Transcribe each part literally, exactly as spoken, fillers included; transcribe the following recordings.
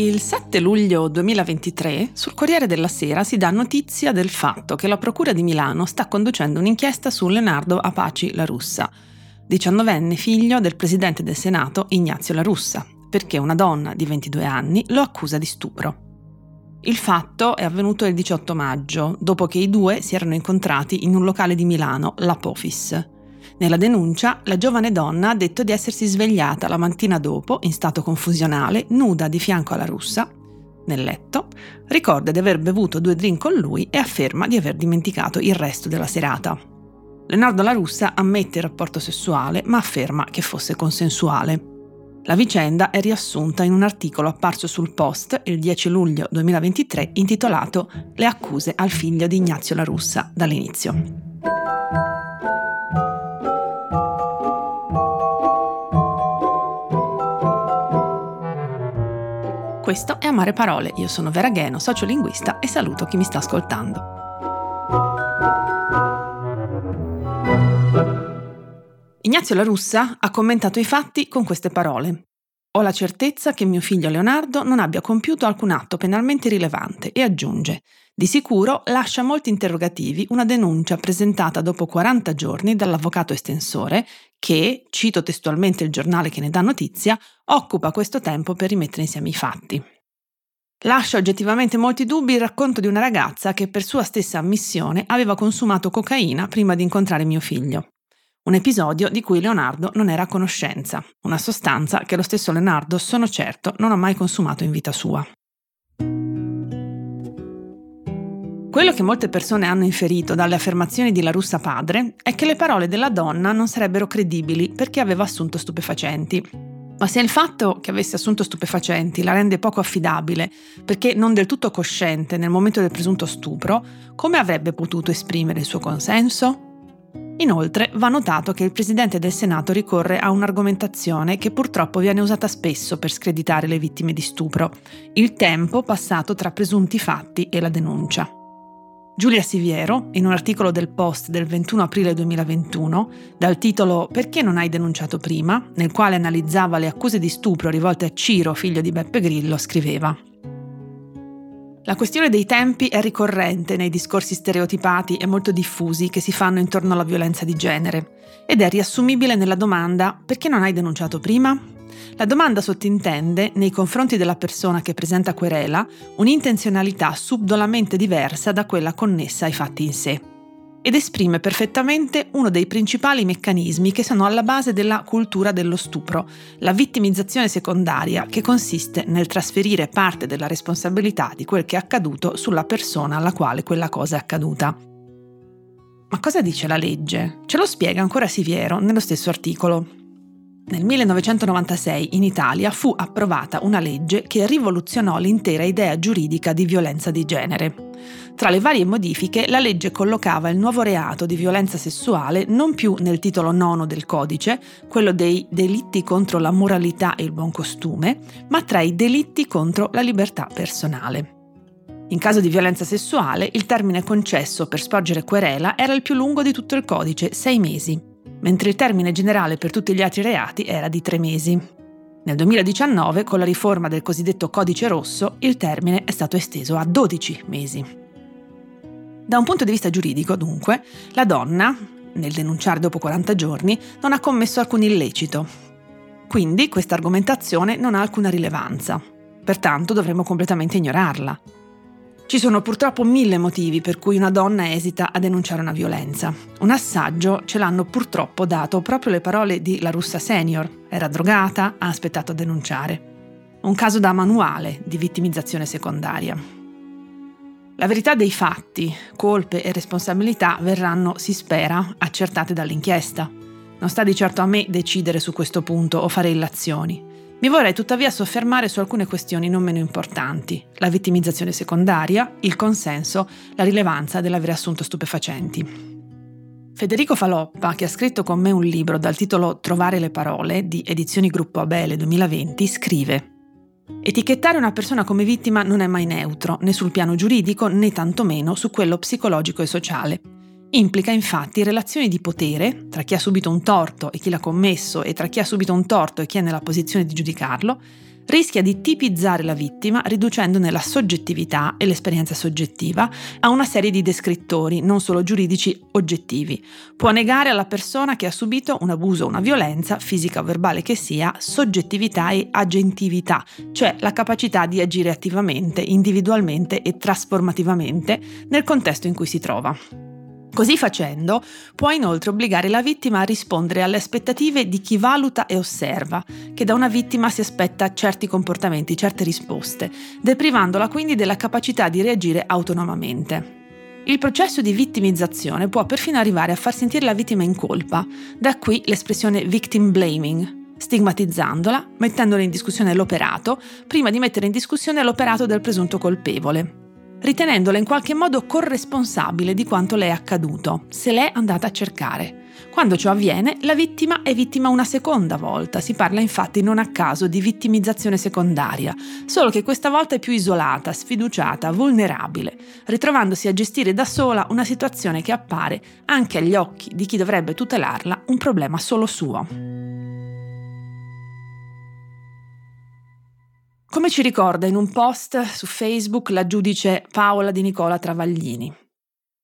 Il sette luglio duemilaventitré sul Corriere della Sera si dà notizia del fatto che la Procura di Milano sta conducendo un'inchiesta su Leonardo Apache La Russa, diciannovenne figlio del presidente del Senato Ignazio La Russa, perché una donna di ventidue anni lo accusa di stupro. Il fatto è avvenuto il diciotto maggio, dopo che i due si erano incontrati in un locale di Milano, l'Apophis. Nella denuncia, la giovane donna ha detto di essersi svegliata la mattina dopo, in stato confusionale, nuda di fianco alla Russa, nel letto, ricorda di aver bevuto due drink con lui e afferma di aver dimenticato il resto della serata. Leonardo La Russa ammette il rapporto sessuale, ma afferma che fosse consensuale. La vicenda è riassunta in un articolo apparso sul Post il dieci luglio duemilaventitré intitolato «Le accuse al figlio di Ignazio La Russa dall'inizio». Questo è Amare Parole, io sono Vera Gheno, sociolinguista, e saluto chi mi sta ascoltando. Ignazio La Russa ha commentato i fatti con queste parole. «Ho la certezza che mio figlio Leonardo non abbia compiuto alcun atto penalmente rilevante» e aggiunge «Di sicuro lascia molti interrogativi una denuncia presentata dopo quaranta giorni dall'avvocato estensore che, cito testualmente il giornale che ne dà notizia, occupa questo tempo per rimettere insieme i fatti». Lascia oggettivamente molti dubbi il racconto di una ragazza che per sua stessa ammissione aveva consumato cocaina prima di incontrare mio figlio. Un episodio di cui Leonardo non era a conoscenza, una sostanza che lo stesso Leonardo, sono certo, non ha mai consumato in vita sua. Quello che molte persone hanno inferito dalle affermazioni di La Russa padre è che le parole della donna non sarebbero credibili perché aveva assunto stupefacenti. Ma se il fatto che avesse assunto stupefacenti la rende poco affidabile, perché non del tutto cosciente nel momento del presunto stupro, come avrebbe potuto esprimere il suo consenso? Inoltre, va notato che il presidente del Senato ricorre a un'argomentazione che purtroppo viene usata spesso per screditare le vittime di stupro: il tempo passato tra presunti fatti e la denuncia. Giulia Siviero, in un articolo del Post del ventuno aprile duemilaventuno, dal titolo «Perché non hai denunciato prima?», nel quale analizzava le accuse di stupro rivolte a Ciro, figlio di Beppe Grillo, scriveva: «La questione dei tempi è ricorrente nei discorsi stereotipati e molto diffusi che si fanno intorno alla violenza di genere, ed è riassumibile nella domanda «Perché non hai denunciato prima?». La domanda sottintende, nei confronti della persona che presenta querela, un'intenzionalità subdolamente diversa da quella connessa ai fatti in sé, ed esprime perfettamente uno dei principali meccanismi che sono alla base della cultura dello stupro, la vittimizzazione secondaria, che consiste nel trasferire parte della responsabilità di quel che è accaduto sulla persona alla quale quella cosa è accaduta. Ma cosa dice la legge? Ce lo spiega ancora Siviero nello stesso articolo. Nel millenovecentonovantasei in Italia fu approvata una legge che rivoluzionò l'intera idea giuridica di violenza di genere. Tra le varie modifiche, la legge collocava il nuovo reato di violenza sessuale non più nel titolo nono del codice, quello dei delitti contro la moralità e il buon costume, ma tra i delitti contro la libertà personale. In caso di violenza sessuale, il termine concesso per sporgere querela era il più lungo di tutto il codice, sei mesi. Mentre il termine generale per tutti gli altri reati era di tre mesi. Nel duemiladiciannove, con la riforma del cosiddetto Codice Rosso, il termine è stato esteso a dodici mesi. Da un punto di vista giuridico, dunque, la donna, nel denunciare dopo quaranta giorni, non ha commesso alcun illecito. Quindi questa argomentazione non ha alcuna rilevanza. Pertanto dovremmo completamente ignorarla. Ci sono purtroppo mille motivi per cui una donna esita a denunciare una violenza. Un assaggio ce l'hanno purtroppo dato proprio le parole di La Russa senior. Era drogata, ha aspettato a denunciare. Un caso da manuale di vittimizzazione secondaria. La verità dei fatti, colpe e responsabilità verranno, si spera, accertate dall'inchiesta. Non sta di certo a me decidere su questo punto o fare illazioni. Mi vorrei tuttavia soffermare su alcune questioni non meno importanti: la vittimizzazione secondaria, il consenso, la rilevanza dell'aver assunto stupefacenti. Federico Faloppa, che ha scritto con me un libro dal titolo Trovare le parole, di Edizioni Gruppo Abele duemilaventi, scrive: «Etichettare una persona come vittima non è mai neutro, né sul piano giuridico né tantomeno su quello psicologico e sociale. Implica infatti relazioni di potere tra chi ha subito un torto e chi l'ha commesso e tra chi ha subito un torto e chi è nella posizione di giudicarlo, rischia di tipizzare la vittima riducendone la soggettività e l'esperienza soggettiva a una serie di descrittori, non solo giuridici, oggettivi. Può negare alla persona che ha subito un abuso o una violenza, fisica o verbale che sia, soggettività e agentività, cioè la capacità di agire attivamente, individualmente e trasformativamente nel contesto in cui si trova. Così facendo, può inoltre obbligare la vittima a rispondere alle aspettative di chi valuta e osserva, che da una vittima si aspetta certi comportamenti, certe risposte, deprivandola quindi della capacità di reagire autonomamente. Il processo di vittimizzazione può perfino arrivare a far sentire la vittima in colpa, da qui l'espressione victim blaming, stigmatizzandola, mettendola in discussione l'operato, prima di mettere in discussione l'operato del presunto colpevole, ritenendola in qualche modo corresponsabile di quanto le è accaduto, se l'è andata a cercare. Quando ciò avviene, la vittima è vittima una seconda volta, si parla infatti non a caso di vittimizzazione secondaria, solo che questa volta è più isolata, sfiduciata, vulnerabile, ritrovandosi a gestire da sola una situazione che appare, anche agli occhi di chi dovrebbe tutelarla, un problema solo suo. Come ci ricorda in un post su Facebook la giudice Paola Di Nicola Travaglini,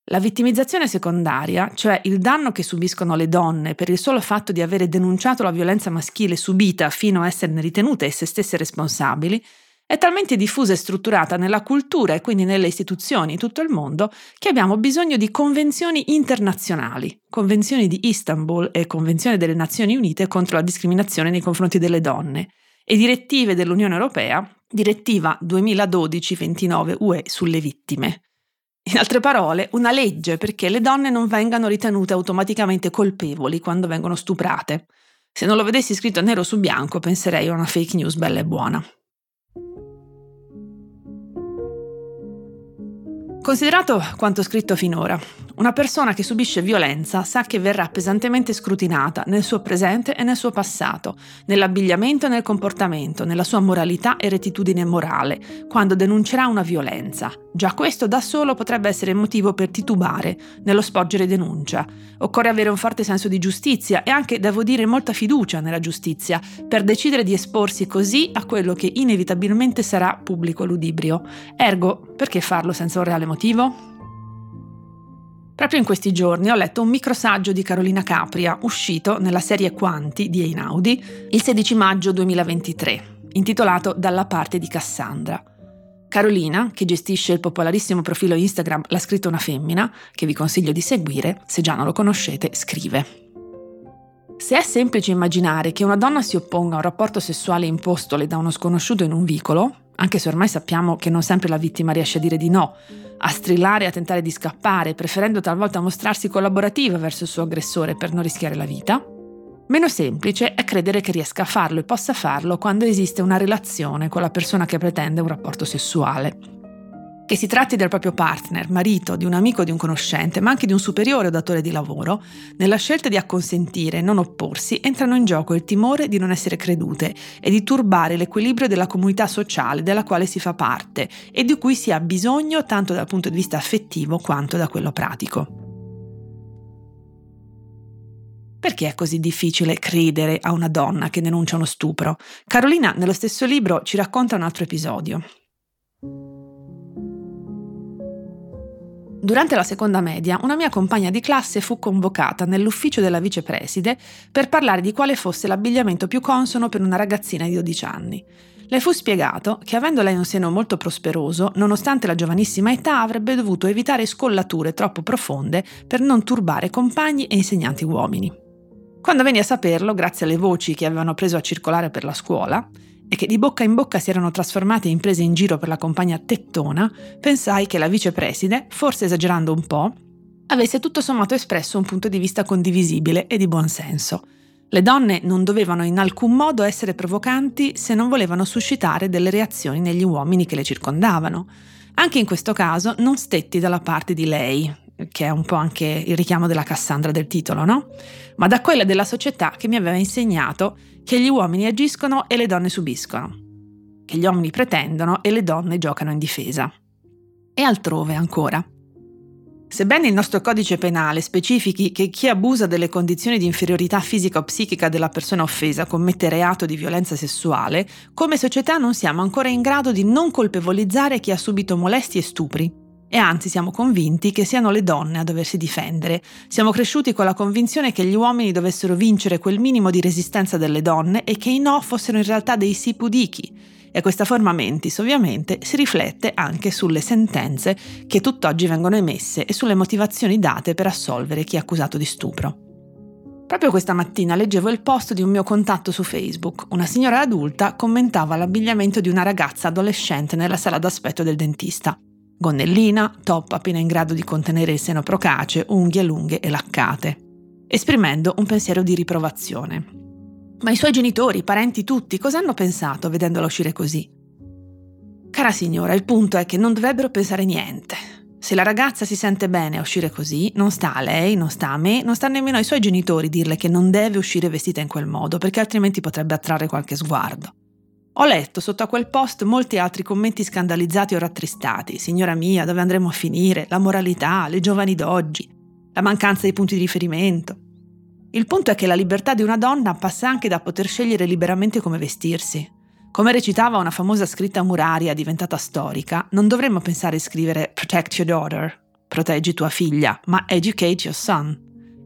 la vittimizzazione secondaria, cioè il danno che subiscono le donne per il solo fatto di avere denunciato la violenza maschile subita fino a esserne ritenute esse stesse responsabili, è talmente diffusa e strutturata nella cultura e quindi nelle istituzioni in tutto il mondo che abbiamo bisogno di convenzioni internazionali, convenzioni di Istanbul e convenzione delle Nazioni Unite contro la discriminazione nei confronti delle donne, e direttive dell'Unione Europea, direttiva duemiladodici ventinove U E sulle vittime. In altre parole, una legge perché le donne non vengano ritenute automaticamente colpevoli quando vengono stuprate. Se non lo vedessi scritto nero su bianco, penserei a una fake news bella e buona. Considerato quanto scritto finora, una persona che subisce violenza sa che verrà pesantemente scrutinata nel suo presente e nel suo passato, nell'abbigliamento e nel comportamento, nella sua moralità e rettitudine morale, quando denuncerà una violenza. Già questo da solo potrebbe essere motivo per titubare nello sporgere denuncia. Occorre avere un forte senso di giustizia e anche, devo dire, molta fiducia nella giustizia per decidere di esporsi così a quello che inevitabilmente sarà pubblico ludibrio. Ergo, perché farlo senza un reale motivo? Motivo? Proprio in questi giorni ho letto un microsaggio di Carolina Capria, uscito nella serie Quanti di Einaudi il sedici maggio duemilaventitré, intitolato Dalla parte di Cassandra. Carolina, che gestisce il popolarissimo profilo Instagram L'ha scritto una femmina, che vi consiglio di seguire, se già non lo conoscete, scrive: se è semplice immaginare che una donna si opponga a un rapporto sessuale impostole da uno sconosciuto in un vicolo, anche se ormai sappiamo che non sempre la vittima riesce a dire di no, a strillare e a tentare di scappare, preferendo talvolta mostrarsi collaborativa verso il suo aggressore per non rischiare la vita, meno semplice è credere che riesca a farlo e possa farlo quando esiste una relazione con la persona che pretende un rapporto sessuale. Che si tratti del proprio partner, marito, di un amico o di un conoscente, ma anche di un superiore o datore di lavoro, nella scelta di acconsentire e non opporsi entrano in gioco il timore di non essere credute e di turbare l'equilibrio della comunità sociale della quale si fa parte e di cui si ha bisogno tanto dal punto di vista affettivo quanto da quello pratico. Perché è così difficile credere a una donna che denuncia uno stupro? Carolina, nello stesso libro, ci racconta un altro episodio. Durante la seconda media, una mia compagna di classe fu convocata nell'ufficio della vicepreside per parlare di quale fosse l'abbigliamento più consono per una ragazzina di dodici anni. Le fu spiegato che, avendo lei un seno molto prosperoso, nonostante la giovanissima età avrebbe dovuto evitare scollature troppo profonde per non turbare compagni e insegnanti uomini. Quando venni a saperlo, grazie alle voci che avevano preso a circolare per la scuola, e che di bocca in bocca si erano trasformate in prese in giro per la compagna tettona, pensai che la vicepreside, forse esagerando un po', avesse tutto sommato espresso un punto di vista condivisibile e di buon senso. Le donne non dovevano in alcun modo essere provocanti se non volevano suscitare delle reazioni negli uomini che le circondavano. Anche in questo caso non stetti dalla parte di lei, che è un po' anche il richiamo della Cassandra del titolo, no? Ma da quella della società che mi aveva insegnato che gli uomini agiscono e le donne subiscono, che gli uomini pretendono e le donne giocano in difesa. E altrove ancora. Sebbene il nostro codice penale specifichi che chi abusa delle condizioni di inferiorità fisica o psichica della persona offesa commette reato di violenza sessuale, come società non siamo ancora in grado di non colpevolizzare chi ha subito molestie e stupri. E anzi siamo convinti che siano le donne a doversi difendere. Siamo cresciuti con la convinzione che gli uomini dovessero vincere quel minimo di resistenza delle donne e che i no fossero in realtà dei sì pudichi. E questa forma mentis ovviamente si riflette anche sulle sentenze che tutt'oggi vengono emesse e sulle motivazioni date per assolvere chi è accusato di stupro. Proprio questa mattina leggevo il post di un mio contatto su Facebook. Una signora adulta commentava l'abbigliamento di una ragazza adolescente nella sala d'aspetto del dentista. Gonnellina, top appena in grado di contenere il seno procace, unghie lunghe e laccate, esprimendo un pensiero di riprovazione. Ma i suoi genitori, i parenti tutti, cosa hanno pensato vedendola uscire così? Cara signora, il punto è che non dovrebbero pensare niente. Se la ragazza si sente bene a uscire così, non sta a lei, non sta a me, non sta nemmeno ai suoi genitori dirle che non deve uscire vestita in quel modo, perché altrimenti potrebbe attrarre qualche sguardo. Ho letto sotto a quel post molti altri commenti scandalizzati o rattristati. Signora mia, dove andremo a finire? La moralità, le giovani d'oggi, la mancanza di punti di riferimento. Il punto è che la libertà di una donna passa anche da poter scegliere liberamente come vestirsi. Come recitava una famosa scritta muraria diventata storica, non dovremmo pensare a scrivere «Protect your daughter», proteggi tua figlia, ma «Educate your son»,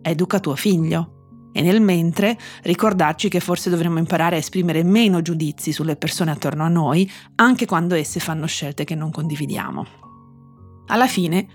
educa tuo figlio. E nel mentre ricordarci che forse dovremmo imparare a esprimere meno giudizi sulle persone attorno a noi, anche quando esse fanno scelte che non condividiamo. Alla fine,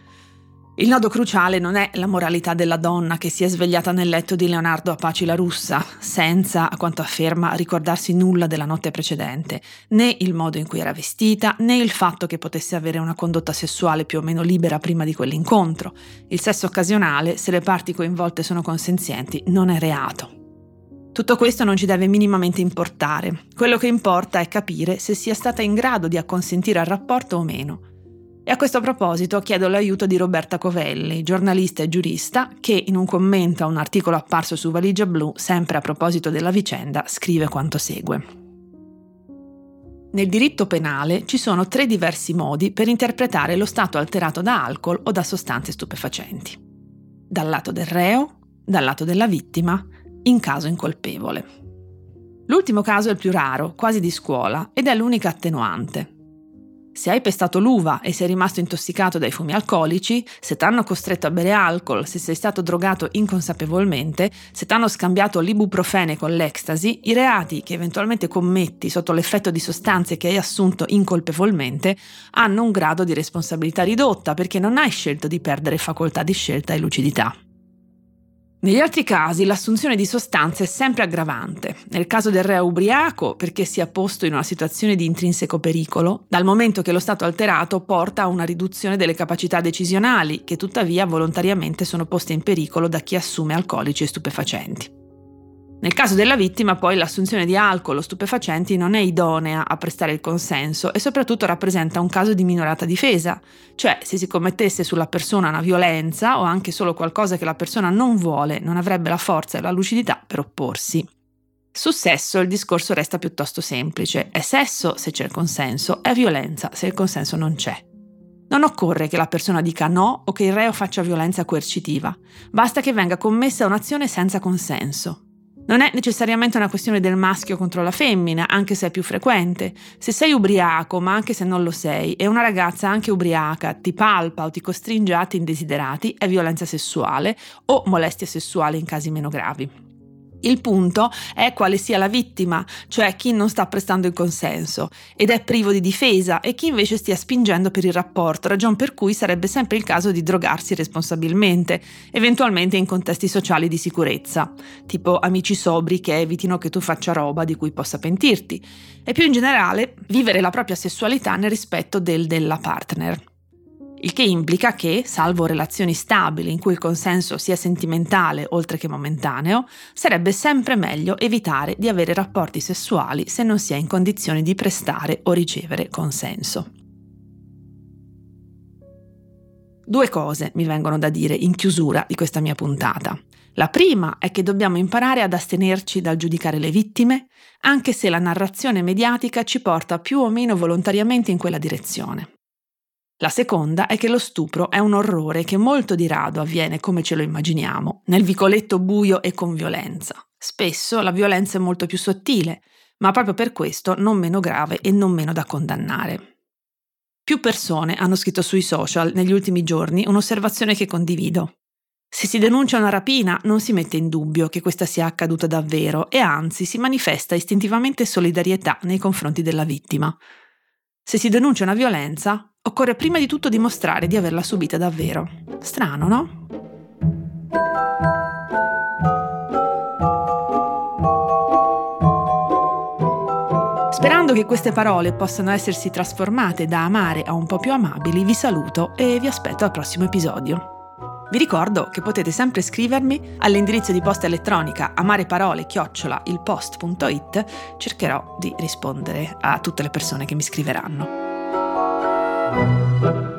il nodo cruciale non è la moralità della donna che si è svegliata nel letto di Leonardo Apache La Russa, senza, a quanto afferma, ricordarsi nulla della notte precedente, né il modo in cui era vestita, né il fatto che potesse avere una condotta sessuale più o meno libera prima di quell'incontro. Il sesso occasionale, se le parti coinvolte sono consenzienti, non è reato. Tutto questo non ci deve minimamente importare. Quello che importa è capire se sia stata in grado di acconsentire al rapporto o meno. E a questo proposito chiedo l'aiuto di Roberta Covelli, giornalista e giurista, che in un commento a un articolo apparso su Valigia Blu, sempre a proposito della vicenda, scrive quanto segue. Nel diritto penale ci sono tre diversi modi per interpretare lo stato alterato da alcol o da sostanze stupefacenti. Dal lato del reo, dal lato della vittima, in caso incolpevole. L'ultimo caso è il più raro, quasi di scuola, ed è l'unica attenuante. Se hai pestato l'uva e sei rimasto intossicato dai fumi alcolici, se t'hanno costretto a bere alcol, se sei stato drogato inconsapevolmente, se t'hanno scambiato l'ibuprofene con l'ecstasy, i reati che eventualmente commetti sotto l'effetto di sostanze che hai assunto incolpevolmente hanno un grado di responsabilità ridotta perché non hai scelto di perdere facoltà di scelta e lucidità. Negli altri casi l'assunzione di sostanze è sempre aggravante, nel caso del reo ubriaco perché sia posto in una situazione di intrinseco pericolo, dal momento che lo stato alterato porta a una riduzione delle capacità decisionali, che tuttavia volontariamente sono poste in pericolo da chi assume alcolici e stupefacenti. Nel caso della vittima poi l'assunzione di alcol o stupefacenti non è idonea a prestare il consenso e soprattutto rappresenta un caso di minorata difesa, cioè se si commettesse sulla persona una violenza o anche solo qualcosa che la persona non vuole non avrebbe la forza e la lucidità per opporsi. Su sesso il discorso resta piuttosto semplice, è sesso se c'è il consenso, è violenza se il consenso non c'è. Non occorre che la persona dica no o che il reo faccia violenza coercitiva, basta che venga commessa un'azione senza consenso. Non è necessariamente una questione del maschio contro la femmina, anche se è più frequente. Se sei ubriaco, ma anche se non lo sei, e una ragazza anche ubriaca ti palpa o ti costringe a atti indesiderati, è violenza sessuale o molestia sessuale in casi meno gravi. Il punto è quale sia la vittima, cioè chi non sta prestando il consenso ed è privo di difesa e chi invece stia spingendo per il rapporto, ragion per cui sarebbe sempre il caso di drogarsi responsabilmente, eventualmente in contesti sociali di sicurezza, tipo amici sobri che evitino che tu faccia roba di cui possa pentirti, e più in generale vivere la propria sessualità nel rispetto del della partner. Il che implica che, salvo relazioni stabili in cui il consenso sia sentimentale oltre che momentaneo, sarebbe sempre meglio evitare di avere rapporti sessuali se non si è in condizioni di prestare o ricevere consenso. Due cose mi vengono da dire in chiusura di questa mia puntata. La prima è che dobbiamo imparare ad astenerci dal giudicare le vittime, anche se la narrazione mediatica ci porta più o meno volontariamente in quella direzione. La seconda è che lo stupro è un orrore che molto di rado avviene come ce lo immaginiamo, nel vicoletto buio e con violenza. Spesso la violenza è molto più sottile, ma proprio per questo non meno grave e non meno da condannare. Più persone hanno scritto sui social negli ultimi giorni un'osservazione che condivido. Se si denuncia una rapina, non si mette in dubbio che questa sia accaduta davvero e anzi si manifesta istintivamente solidarietà nei confronti della vittima. Se si denuncia una violenza, occorre prima di tutto dimostrare di averla subita davvero. Strano, no? Sperando che queste parole possano essersi trasformate da amare a un po' più amabili, vi saluto e vi aspetto al prossimo episodio. Vi ricordo che potete sempre scrivermi all'indirizzo di posta elettronica amareparole chiocciola il post punto it. Cercherò di rispondere a tutte le persone che mi scriveranno.